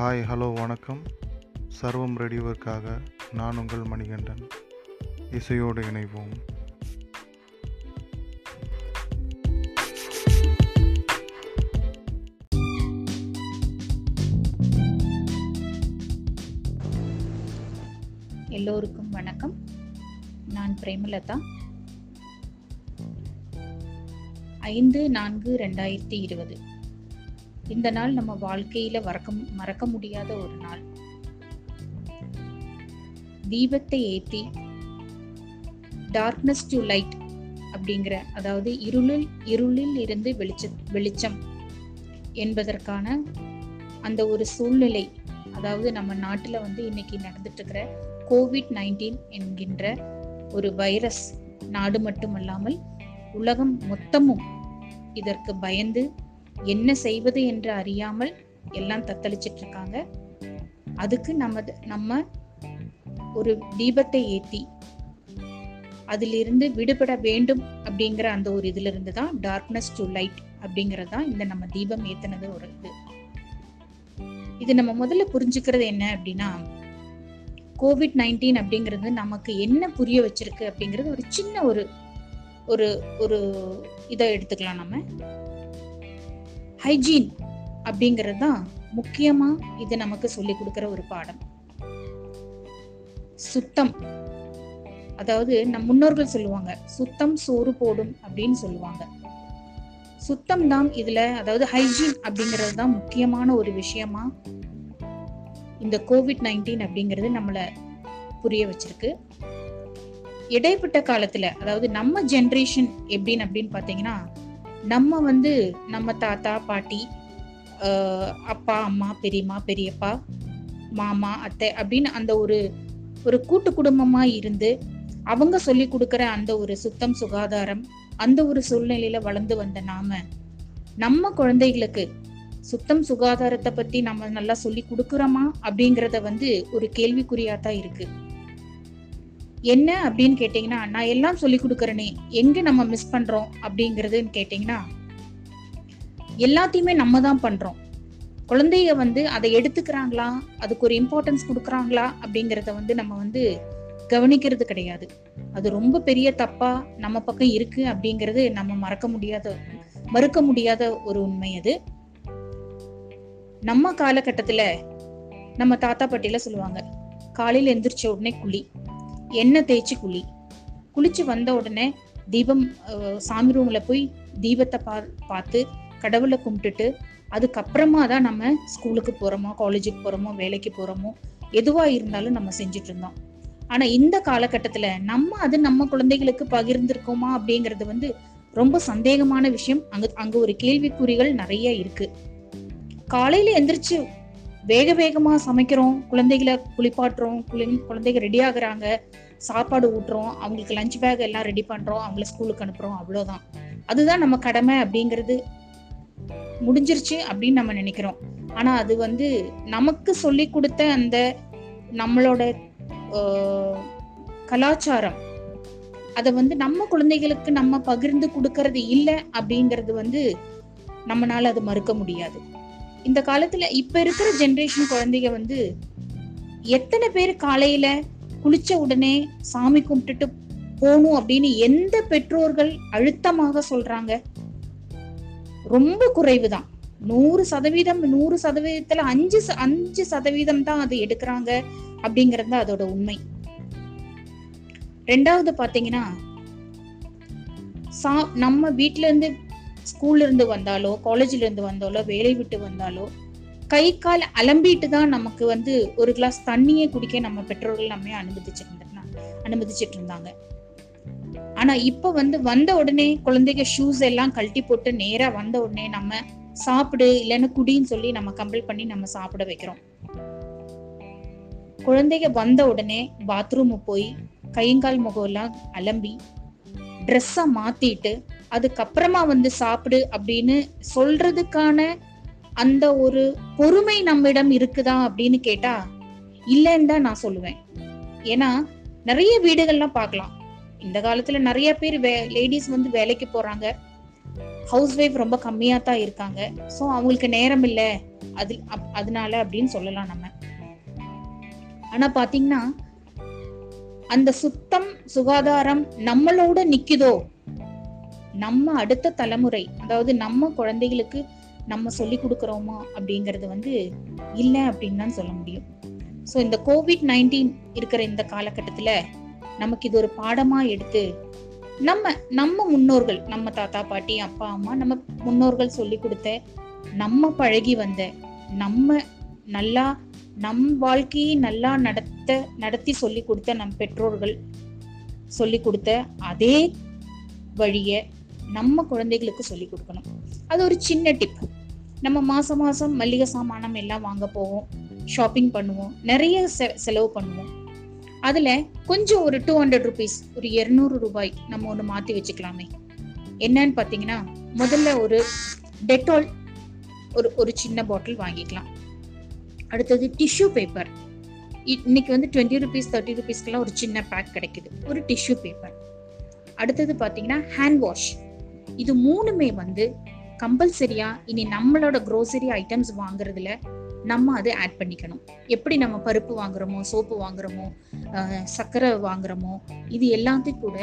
Hi, hello, வணக்கம். சர்வம் ரேடியோவிற்காக நான் உங்கள் மணிகண்டன். இசையோடு இணைவோம். எல்லோருக்கும் வணக்கம். நான் பிரேமலதா. 5/4/2020 இந்த நாள் நம்ம வாழ்க்கையில மறக்க முடியாத ஒரு நாள். தீபத்தை ஏத்தி டார்க்னஸ் டு லைட் அப்படிங்கிற, அதாவது இருளில் இருந்து வெளிச்சம் என்பதற்கான அந்த ஒரு சூழ்நிலை, அதாவது நம்ம நாட்டுல இன்னைக்கு நடந்துட்டு இருக்கிற COVID-19 என்கின்ற ஒரு வைரஸ் நாடு மட்டுமல்லாமல் உலகம் மொத்தமும் இதற்கு பயந்து என்ன செய்வது என்று அறியாமல் எல்லாம் தத்தளிச்சிட்டு இருக்காங்க. அதுக்கு நம்ம ஒரு தீபத்தை ஏத்தி அதிலிருந்து விடுபட வேண்டும் அப்படிங்கிற அந்த ஒரு இதுல இருந்துதான் டார்க்னஸ் டு லைட் அப்படிங்கறதா இந்த நம்ம தீபம் ஏத்தினது ஒரு இது. இது நம்ம முதல்ல புரிஞ்சுக்கிறது என்ன அப்படின்னா, COVID-19 அப்படிங்கிறது நமக்கு என்ன புரிய வச்சிருக்கு அப்படிங்கிறது ஒரு சின்ன ஒரு இதை எடுத்துக்கலாம். நம்ம ஹைஜீன் அப்படிங்கிறது தான் முக்கியமா இது நமக்கு சொல்லி கொடுக்கிற ஒரு பாடம். சுத்தம், அதாவது நம் முன்னோர்கள் சொல்லுவாங்க சுத்தம் சோறு போடும் அப்படின்னு சொல்லுவாங்க. சுத்தம் தான் இதுல, அதாவது ஹைஜீன் அப்படிங்கிறது தான் முக்கியமான ஒரு விஷயமா இந்த COVID-19 அப்படிங்கிறது நம்மள புரிய வச்சிருக்கு. இடைப்பட்ட காலத்துல, அதாவது நம்ம ஜென்ரேஷன் அப்படின்னு பாத்தீங்கன்னா, நம்ம நம்ம தாத்தா பாட்டி அப்பா அம்மா பெரியம்மா பெரியப்பா மாமா அத்தை அப்படின்னு அந்த ஒரு கூட்டு குடும்பமா இருந்து அவங்க சொல்லி கொடுக்கற அந்த ஒரு சுத்தம் சுகாதாரம் அந்த ஒரு சூழ்நிலையில வளர்ந்து வந்த நம்ம குழந்தைகளுக்கு சுத்தம் சுகாதாரத்தை பத்தி நம்ம நல்லா சொல்லி கொடுக்குறோமா அப்படிங்கறத ஒரு கேள்விக்குறியாதான் இருக்கு. என்ன அப்படின்னு கேட்டீங்கன்னா, நான் எல்லாம் சொல்லி கொடுக்கறேனே, எங்க நம்ம மிஸ் பண்றோம் அப்படிங்கறதுன்னு கேட்டீங்கன்னா, எல்லாத்தையுமே நம்ம தான் பண்றோம். குழந்தைய அதை எடுத்துக்கிறாங்களா, அதுக்கு ஒரு இம்பார்ட்டன்ஸ் கொடுக்குறாங்களா அப்படிங்கறத நம்ம கவனிக்கிறது கிடையாது. அது ரொம்ப பெரிய தப்பா நம்ம பக்கம் இருக்கு அப்படிங்கிறது நம்ம மறுக்க முடியாத ஒரு உண்மை. அது நம்ம காலகட்டத்துல நம்ம தாத்தா பாட்டில சொல்லுவாங்க, காலையில எந்திரிச்ச உடனே எண்ணெய் தேய்ச்சி குளிச்சு வந்த உடனே தீபம் சாமி ரூம்ல போய் தீபத்தை பார்த்து கடவுளை கும்பிட்டுட்டு அதுக்கப்புறமா தான் நம்ம ஸ்கூலுக்கு போறோமோ காலேஜுக்கு போறோமோ வேலைக்கு போறோமோ எதுவா இருந்தாலும் நம்ம செஞ்சுட்டு இருந்தோம். ஆனா இந்த காலகட்டத்துல நம்ம குழந்தைகளுக்கு பகிர்ந்திருக்கோமா அப்படிங்கிறது ரொம்ப சந்தேகமான விஷயம். அங்க ஒரு கேள்விக்குறிகள் நிறைய இருக்கு. காலையில எந்திரிச்சு வேக வேகமா சமைக்கிறோம், குழந்தைகளை குளிப்பாட்டுறோம், குழந்தைங்க ரெடி ஆகுறாங்க, சாப்பாடு ஊட்டுறோம், அவங்களுக்கு லஞ்ச் பேக் எல்லாம் ரெடி பண்றோம், அவங்கள ஸ்கூலுக்கு அனுப்புறோம், அவ்வளவுதான். அதுதான் நம்ம கடமை அப்படிங்கிறது முடிஞ்சிருச்சு அப்படின்னு நம்ம நினைக்கிறோம். ஆனா அது நமக்கு சொல்லி கொடுத்த அந்த நம்மளோட கலாச்சாரம் அதை நம்ம குழந்தைகளுக்கு நம்ம பகிர்ந்து கொடுக்கறது இல்லை அப்படிங்கிறது நம்மளால அது மறுக்க முடியாது. இந்த காலத்துல இப்ப இருக்கிற ஜென்ரேஷன் குழந்தைங்க எத்தனை பேர் காலையில குளிச்ச உடனே சாமி கும்பிட்டுட்டு போகணும் அப்படின்னு எந்த பெற்றோர்கள் அழுத்தமாக சொல்றாங்க? ரொம்ப குறைவுதான். 100%த்துல 5% தான் அது எடுக்கிறாங்க அப்படிங்கறது அதோட உண்மை. ரெண்டாவது பாத்தீங்கன்னா, நம்ம வீட்டுல இருந்து ஸ்கூல்ல இருந்து வந்தாலோ காலேஜ்ல இருந்து வந்தாலோ வேலை விட்டு வந்தாலோ கை கால் அலம்பிட்டு தான் நமக்கு ஒரு கிளாஸ் தண்ணியை குடிக்க நம்ம பெற்றோர்கள் நம்ம அனுமதிச்சிட்டு இருந்தாங்க. ஆனா இப்ப வந்த உடனே குழந்தைங்க ஷூஸ் எல்லாம் கழட்டி போட்டு நேரா வந்த உடனே நம்ம சாப்பிடு இல்லைன்னு குடின்னு சொல்லி நம்ம கம்பல் பண்ணி நம்ம சாப்பிட வைக்கிறோம். குழந்தைங்க வந்த உடனே பாத்ரூம் போய் கையங்கால் முகம் எல்லாம் அலம்பி ட்ரெஸ்ஸை மாத்திட்டு அதுக்கப்புறமா சாப்பிடு அப்படின்னு சொல்றதுக்கான அந்த ஒரு பொறுமை நம்மிடம் இருக்குதா அப்படின்னு கேட்டா இல்லைன்னு தான் நான் சொல்லுவேன். ஏன்னா நிறைய வீடுகள்லாம் பார்க்கலாம், இந்த காலத்துல நிறைய பேர் லேடிஸ் வேலைக்கு போறாங்க, ஹவுஸ் ஒய்ஃப் ரொம்ப கம்மியாக தான் இருக்காங்க. ஸோ அவங்களுக்கு நேரம் இல்லை, அதனால அப்படின்னு சொல்லலாம் நம்ம. ஆனால் பார்த்தீங்கன்னா அந்த சுத்தம் சுகாதாரம் நம்மளோட நிக்குதோ, நம்ம அடுத்த தலைமுறை, அதாவது நம்ம குழந்தைகளுக்கு நம்ம சொல்லி கொடுக்குறோமா அப்படிங்கிறது இல்லை அப்படின்னு தான் சொல்ல முடியும். ஸோ இந்த கோவிட்-19 இருக்கிற இந்த காலகட்டத்தில் நமக்கு இது ஒரு பாடமாக எடுத்து நம்ம நம்ம முன்னோர்கள், நம்ம தாத்தா பாட்டி அப்பா அம்மா, நம்ம முன்னோர்கள் சொல்லி கொடுத்த, நம்ம பழகி வந்த, நம்ம நல்லா நம் வாழ்க்கையை நல்லா நடத்தி சொல்லி கொடுத்த நம் பெற்றோர்கள் சொல்லி கொடுத்த அதே வழியை நம்ம குழந்தைகளுக்கு சொல்லி கொடுக்கணும். அது ஒரு சின்ன டிப். நம்ம மாசம் மாசம் மளிகை சாமானம் எல்லாம் வாங்க போவோம், ஷாப்பிங் பண்ணுவோம், நிறைய செலவு பண்ணுவோம். அதுல கொஞ்சம் ஒரு 200 rupees, ஒரு 200 ரூபாய் நம்ம ஒன்று மாத்தி வச்சுக்கலாமே. என்னன்னு பாத்தீங்கன்னா, முதல்ல ஒரு டெட்டால் ஒரு சின்ன பாட்டில் வாங்கிக்கலாம். அடுத்தது டிஷ்யூ பேப்பர். இன்னைக்கு 20 rupees 30 rupeesக்குலாம் ஒரு சின்ன பேக் கிடைக்குது, ஒரு டிஷ்யூ பேப்பர். அடுத்தது பாத்தீங்கன்னா ஹேண்ட் வாஷ். இது 3 கம்பல்சரியா இனி நம்மளோட க்ரோசரி ஐட்டம்ஸ் வாங்குறதுல நம்ம அதை ஆட் பண்ணிக்கணும். எப்படி நம்ம பருப்பு வாங்குறோமோ, சோப்பு வாங்குறோமோ, சர்க்கரை வாங்குறோமோ, இது எல்லாத்தையும் கூட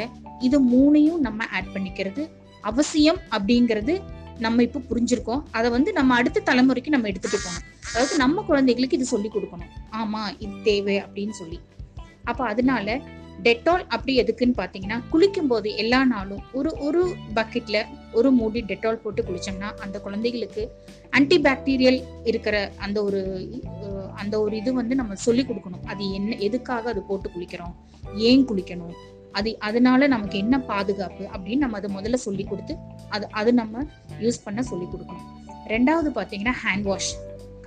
இது 3 நம்ம ஆட் பண்ணிக்கிறது அவசியம் அப்படிங்கிறது நம்ம இப்போ புரிஞ்சிருக்கோம். அதை நம்ம அடுத்த தலைமுறைக்கு நம்ம எடுத்துட்டு போகணும். அதாவது நம்ம குழந்தைகளுக்கு இது சொல்லி கொடுக்கணும், ஆமா இது தேவை அப்படின்னு சொல்லி. அப்போ அதனால டெட்டால் அப்படி எதுக்குன்னு பார்த்தீங்கன்னா, குளிக்கும் போது எல்லா நாளும் ஒரு பக்கெட்ல ஒரு மூடி டெட்டால் போட்டு குளிச்சோம்னா அந்த குழந்தைகளுக்கு ஆன்டிபாக்டீரியல் இருக்கிற அந்த ஒரு இது நம்ம சொல்லி கொடுக்கணும். அது என்ன, எதுக்காக அது போட்டு குளிக்கிறோம், ஏன் குளிக்கணும், அதனால நமக்கு என்ன பாதுகாப்பு அப்படின்னு நம்ம அதை முதல்ல சொல்லி கொடுத்து அது நம்ம யூஸ் பண்ண சொல்லி கொடுக்கணும். 2வது பார்த்தீங்கன்னா ஹேண்ட் வாஷ்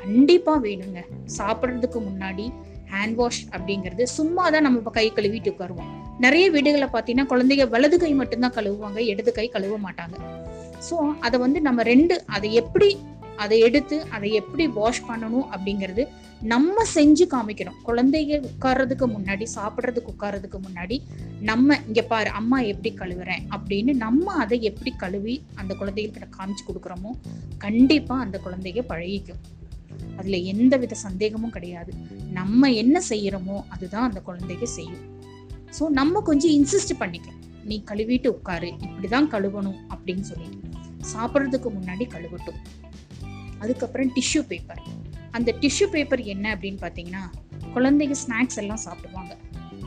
கண்டிப்பா வேணுங்க. சாப்பிட்றதுக்கு முன்னாடி ஹேண்ட் வாஷ் அப்படிங்கிறது சும்மா தான் நம்ம கை கழுவிட்டு உட்காருவோம். நிறைய வீடுகளை பார்த்தீங்கன்னா குழந்தைங்க வலது கை மட்டும்தான் கழுவுவாங்க, இடது கை கழுவ மாட்டாங்க. ஸோ அதை நம்ம அதை எடுத்து அதை எப்படி வாஷ் பண்ணணும் அப்படிங்கிறது நம்ம செஞ்சு காமிக்கிறோம். குழந்தைங்க உட்கார்றதுக்கு முன்னாடி, சாப்பிட்றதுக்கு உட்கார்றதுக்கு முன்னாடி நம்ம இங்க பாரு அம்மா எப்படி கழுவுறேன் அப்படின்னு நம்ம அதை எப்படி கழுவி அந்த குழந்தைகிட்ட காமிச்சு கொடுக்குறோமோ கண்டிப்பா அந்த குழந்தைங்க பழகிக்கும். அதுல எந்த வித சந்தேகமும் கிடையாது. நம்ம என்ன செய்யறோமோ அதுதான் அந்த குழந்தைக்கு செய்யும். ஸோ நம்ம கொஞ்சம் இன்சிஸ்ட் பண்ணிக்கலாம், நீ கழுவிட்டு உட்காரு, இப்படிதான் கழுவணும் அப்படின்னு சொல்லிட்டு. சாப்பிட்றதுக்கு முன்னாடி கழுவட்டும். அதுக்கப்புறம் டிஷ்யூ பேப்பர். அந்த டிஷ்யூ பேப்பர் என்ன அப்படின்னு பார்த்தீங்கன்னா, குழந்தைங்க ஸ்நாக்ஸ் எல்லாம் சாப்பிடுவாங்க.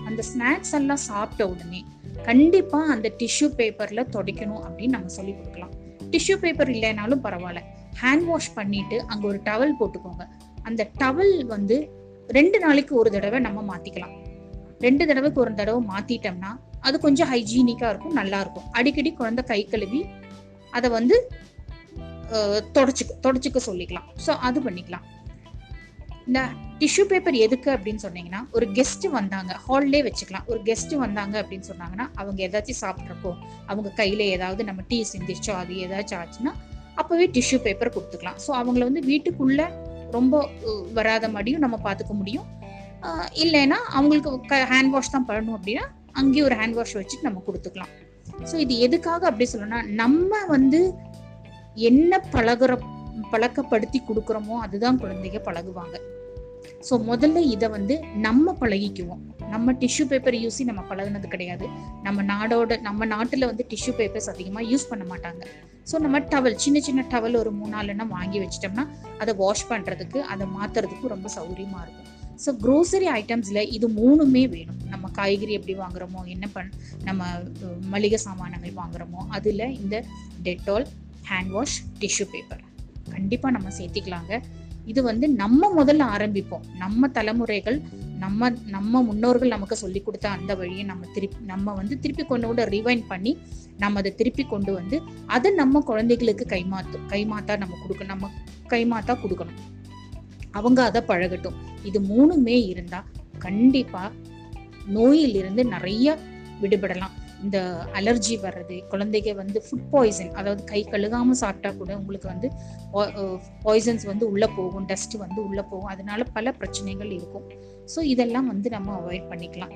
அந்த ஸ்நாக்ஸ் எல்லாம் சாப்பிட்ட உடனே கண்டிப்பாக அந்த டிஷ்யூ பேப்பரில் துடைக்கணும் அப்படின்னு நம்ம சொல்லி கொடுக்கலாம். டிஷ்யூ பேப்பர் இல்லைனாலும் பரவாயில்ல, ஹேண்ட் வாஷ் பண்ணிட்டு அங்கே ஒரு டவல் போட்டுக்கோங்க. அந்த டவல் 2 நாளைக்கு ஒரு தடவை நம்ம மாற்றிக்கலாம். 2 தடவைக்கு ஒரு தடவை மாற்றிட்டோம்னா அது கொஞ்சம் ஹைஜீனிக்காக இருக்கும், நல்லாயிருக்கும். அடிக்கடி குழந்தை கை கழுவி அதை தொடச்சுக்க சொல்லிக்கலாம். ஸோ அது பண்ணிக்கலாம். இந்த டிஷ்யூ பேப்பர் எதுக்கு அப்படின்னு சொன்னீங்கன்னா, ஒரு கெஸ்ட் வந்தாங்க, ஹால்லே வச்சுக்கலாம். ஒரு கெஸ்ட் வந்தாங்க அப்படின்னு சொன்னாங்கன்னா அவங்க ஏதாச்சும் சாப்பிட்றப்போ அவங்க கையில ஏதாவது நம்ம டீ சிந்திச்சோ அது ஏதாச்சும் ஆச்சுன்னா அப்பவே டிஷ்யூ பேப்பர் கொடுத்துக்கலாம். ஸோ அவங்கள வீட்டுக்குள்ள ரொம்ப வராத மாதிரியும் நம்ம பார்த்துக்க முடியும். இல்லைன்னா அவங்களுக்கு ஹேண்ட் வாஷ் தான் பண்ணணும் அப்படின்னா அங்கேயும் ஒரு ஹேண்ட் வாஷ் வச்சுட்டு நம்ம கொடுத்துக்கலாம். ஸோ இது எதுக்காக அப்படி சொல்லணும்னா, நம்ம என்ன பழக்கப்படுத்தி கொடுக்குறோமோ அதுதான் குழந்தைங்க பழகுவாங்க. ஸோ முதல்ல இதை நம்ம பழகிக்குவோம். நம்ம டிஷ்யூ பேப்பர் யூஸி நம்ம பழகினது கிடையாது. நம்ம நாட்டில் டிஷ்யூ பேப்பர்ஸ் அதிகமாக யூஸ் பண்ண மாட்டாங்க. ஸோ நம்ம டவல், சின்ன டவல் ஒரு 3-4 வாங்கி வச்சிட்டோம்னா அதை வாஷ் பண்ணுறதுக்கு அதை மாற்றுறதுக்கு ரொம்ப சௌகரியமாக இருக்கும். ஸோ க்ரோசரி ஐட்டம்ஸில் இது 3 வேணும். நம்ம காய்கறி எப்படி வாங்குறோமோ, நம்ம மளிகை சாமானங்கள் வாங்குறோமோ அதில் இந்த Dettol, hand wash, tissue paper கண்டிப்பாக நம்ம சேர்த்திக்கலாங்க. இது நம்ம முதல்ல ஆரம்பிப்போம். நம்ம தலைமுறைகள், நம்ம முன்னோர்கள் நமக்கு சொல்லி கொடுத்த அந்த வழியை நம்ம திருப்பி கொண்டு கூட ரிவைண்ட் பண்ணி நம்ம அதை திருப்பி கொண்டு அதை நம்ம குழந்தைகளுக்கு கைமாத்தா கொடுக்கணும். அவங்க அதை பழகட்டும். இது 3 இருந்தா கண்டிப்பா நோயிலிருந்து நிறைய விடுபடலாம். இந்த அலர்ஜி வர்றது, குழந்தைங்க ஃபுட் பாய்சன், அதாவது கை கழுகாமல் சாப்பிட்டா கூட உங்களுக்கு பாய்சன்ஸ் உள்ளே போகும், டஸ்ட் உள்ளே போகும், அதனால பல பிரச்சனைகள் இருக்கும். ஸோ இதெல்லாம் நம்ம அவாய்ட் பண்ணிக்கலாம்.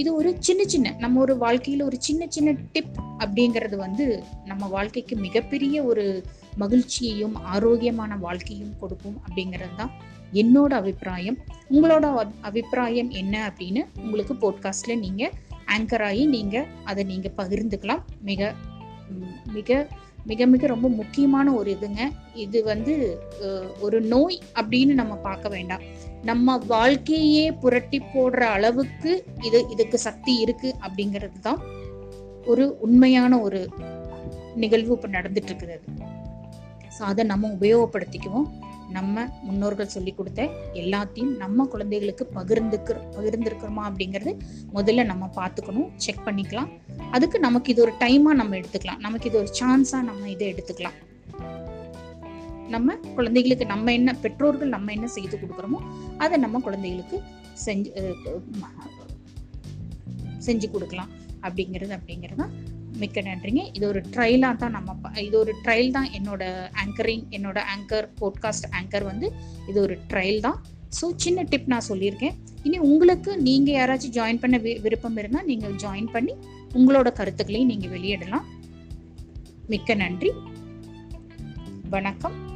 இது ஒரு சின்ன சின்ன நம்ம ஒரு வாழ்க்கையில ஒரு சின்ன சின்ன டிப் அப்படிங்கிறது வந்து நம்ம வாழ்க்கைக்கு மிகப்பெரிய ஒரு மகிழ்ச்சியையும் ஆரோக்கியமான வாழ்க்கையும் கொடுக்கும் அப்படிங்கிறது தான் என்னோட அபிப்பிராயம். உங்களோட அபிப்பிராயம் என்ன அப்படின்னு உங்களுக்கு போட்காஸ்ட்ல நீங்க ஆங்கர் ஆகி நீங்க அதை நீங்க பகிர்ந்துக்கலாம். மிக மிக மிக மிக ரொம்ப முக்கியமான ஒரு இதுங்க இது. வந்து ஒரு நோய் அப்படின்னு நம்ம பார்க்க வேண்டாம், நம்ம வாழ்க்கையே புரட்டி போடுற அளவுக்கு இதுக்கு சக்தி இருக்கு அப்படிங்கிறது தான் ஒரு உண்மையான ஒரு நிகழ்வு இப்ப நடந்துட்டு இருக்கிறது. ஸோ அதை நம்ம உபயோகப்படுத்திக்குவோம். நம்ம முன்னோர்கள் சொல்லி கொடுத்த எல்லாத்தையும் நம்ம குழந்தைகளுக்கு பகிர்ந்துருக்கிறோமா அப்படிங்கிறது முதல்ல நம்ம பார்த்துக்கணும், செக் பண்ணிக்கலாம். அதுக்கு நமக்கு இது ஒரு டைமா நம்ம எடுத்துக்கலாம், நமக்கு இது ஒரு சான்ஸா நம்ம இதை எடுத்துக்கலாம். நம்ம குழந்தைகளுக்கு நம்ம என்ன, பெற்றோர்கள் நம்ம என்ன செய்து கொடுக்குறோமோ அதை நம்ம குழந்தைகளுக்கு செஞ்சு கொடுக்கலாம் அப்படிங்கிறது. மிக்க நன்றிங்க. இது ஒரு ட்ரையலாக தான் இது ஒரு ட்ரையல் தான். என்னோட ஆங்கர் போட்காஸ்ட் ஆங்கர் வந்து இது ஒரு ட்ரையல் தான். ஸோ சின்ன டிப் நான் சொல்லியிருக்கேன். இனி உங்களுக்கு நீங்கள் யாராச்சும் ஜாயின் பண்ண விருப்பம் இருந்தால் நீங்கள் ஜாயின் பண்ணி உங்களோட கருத்துக்களையும் நீங்கள் வெளியிடலாம். மிக்க நன்றி. வணக்கம்.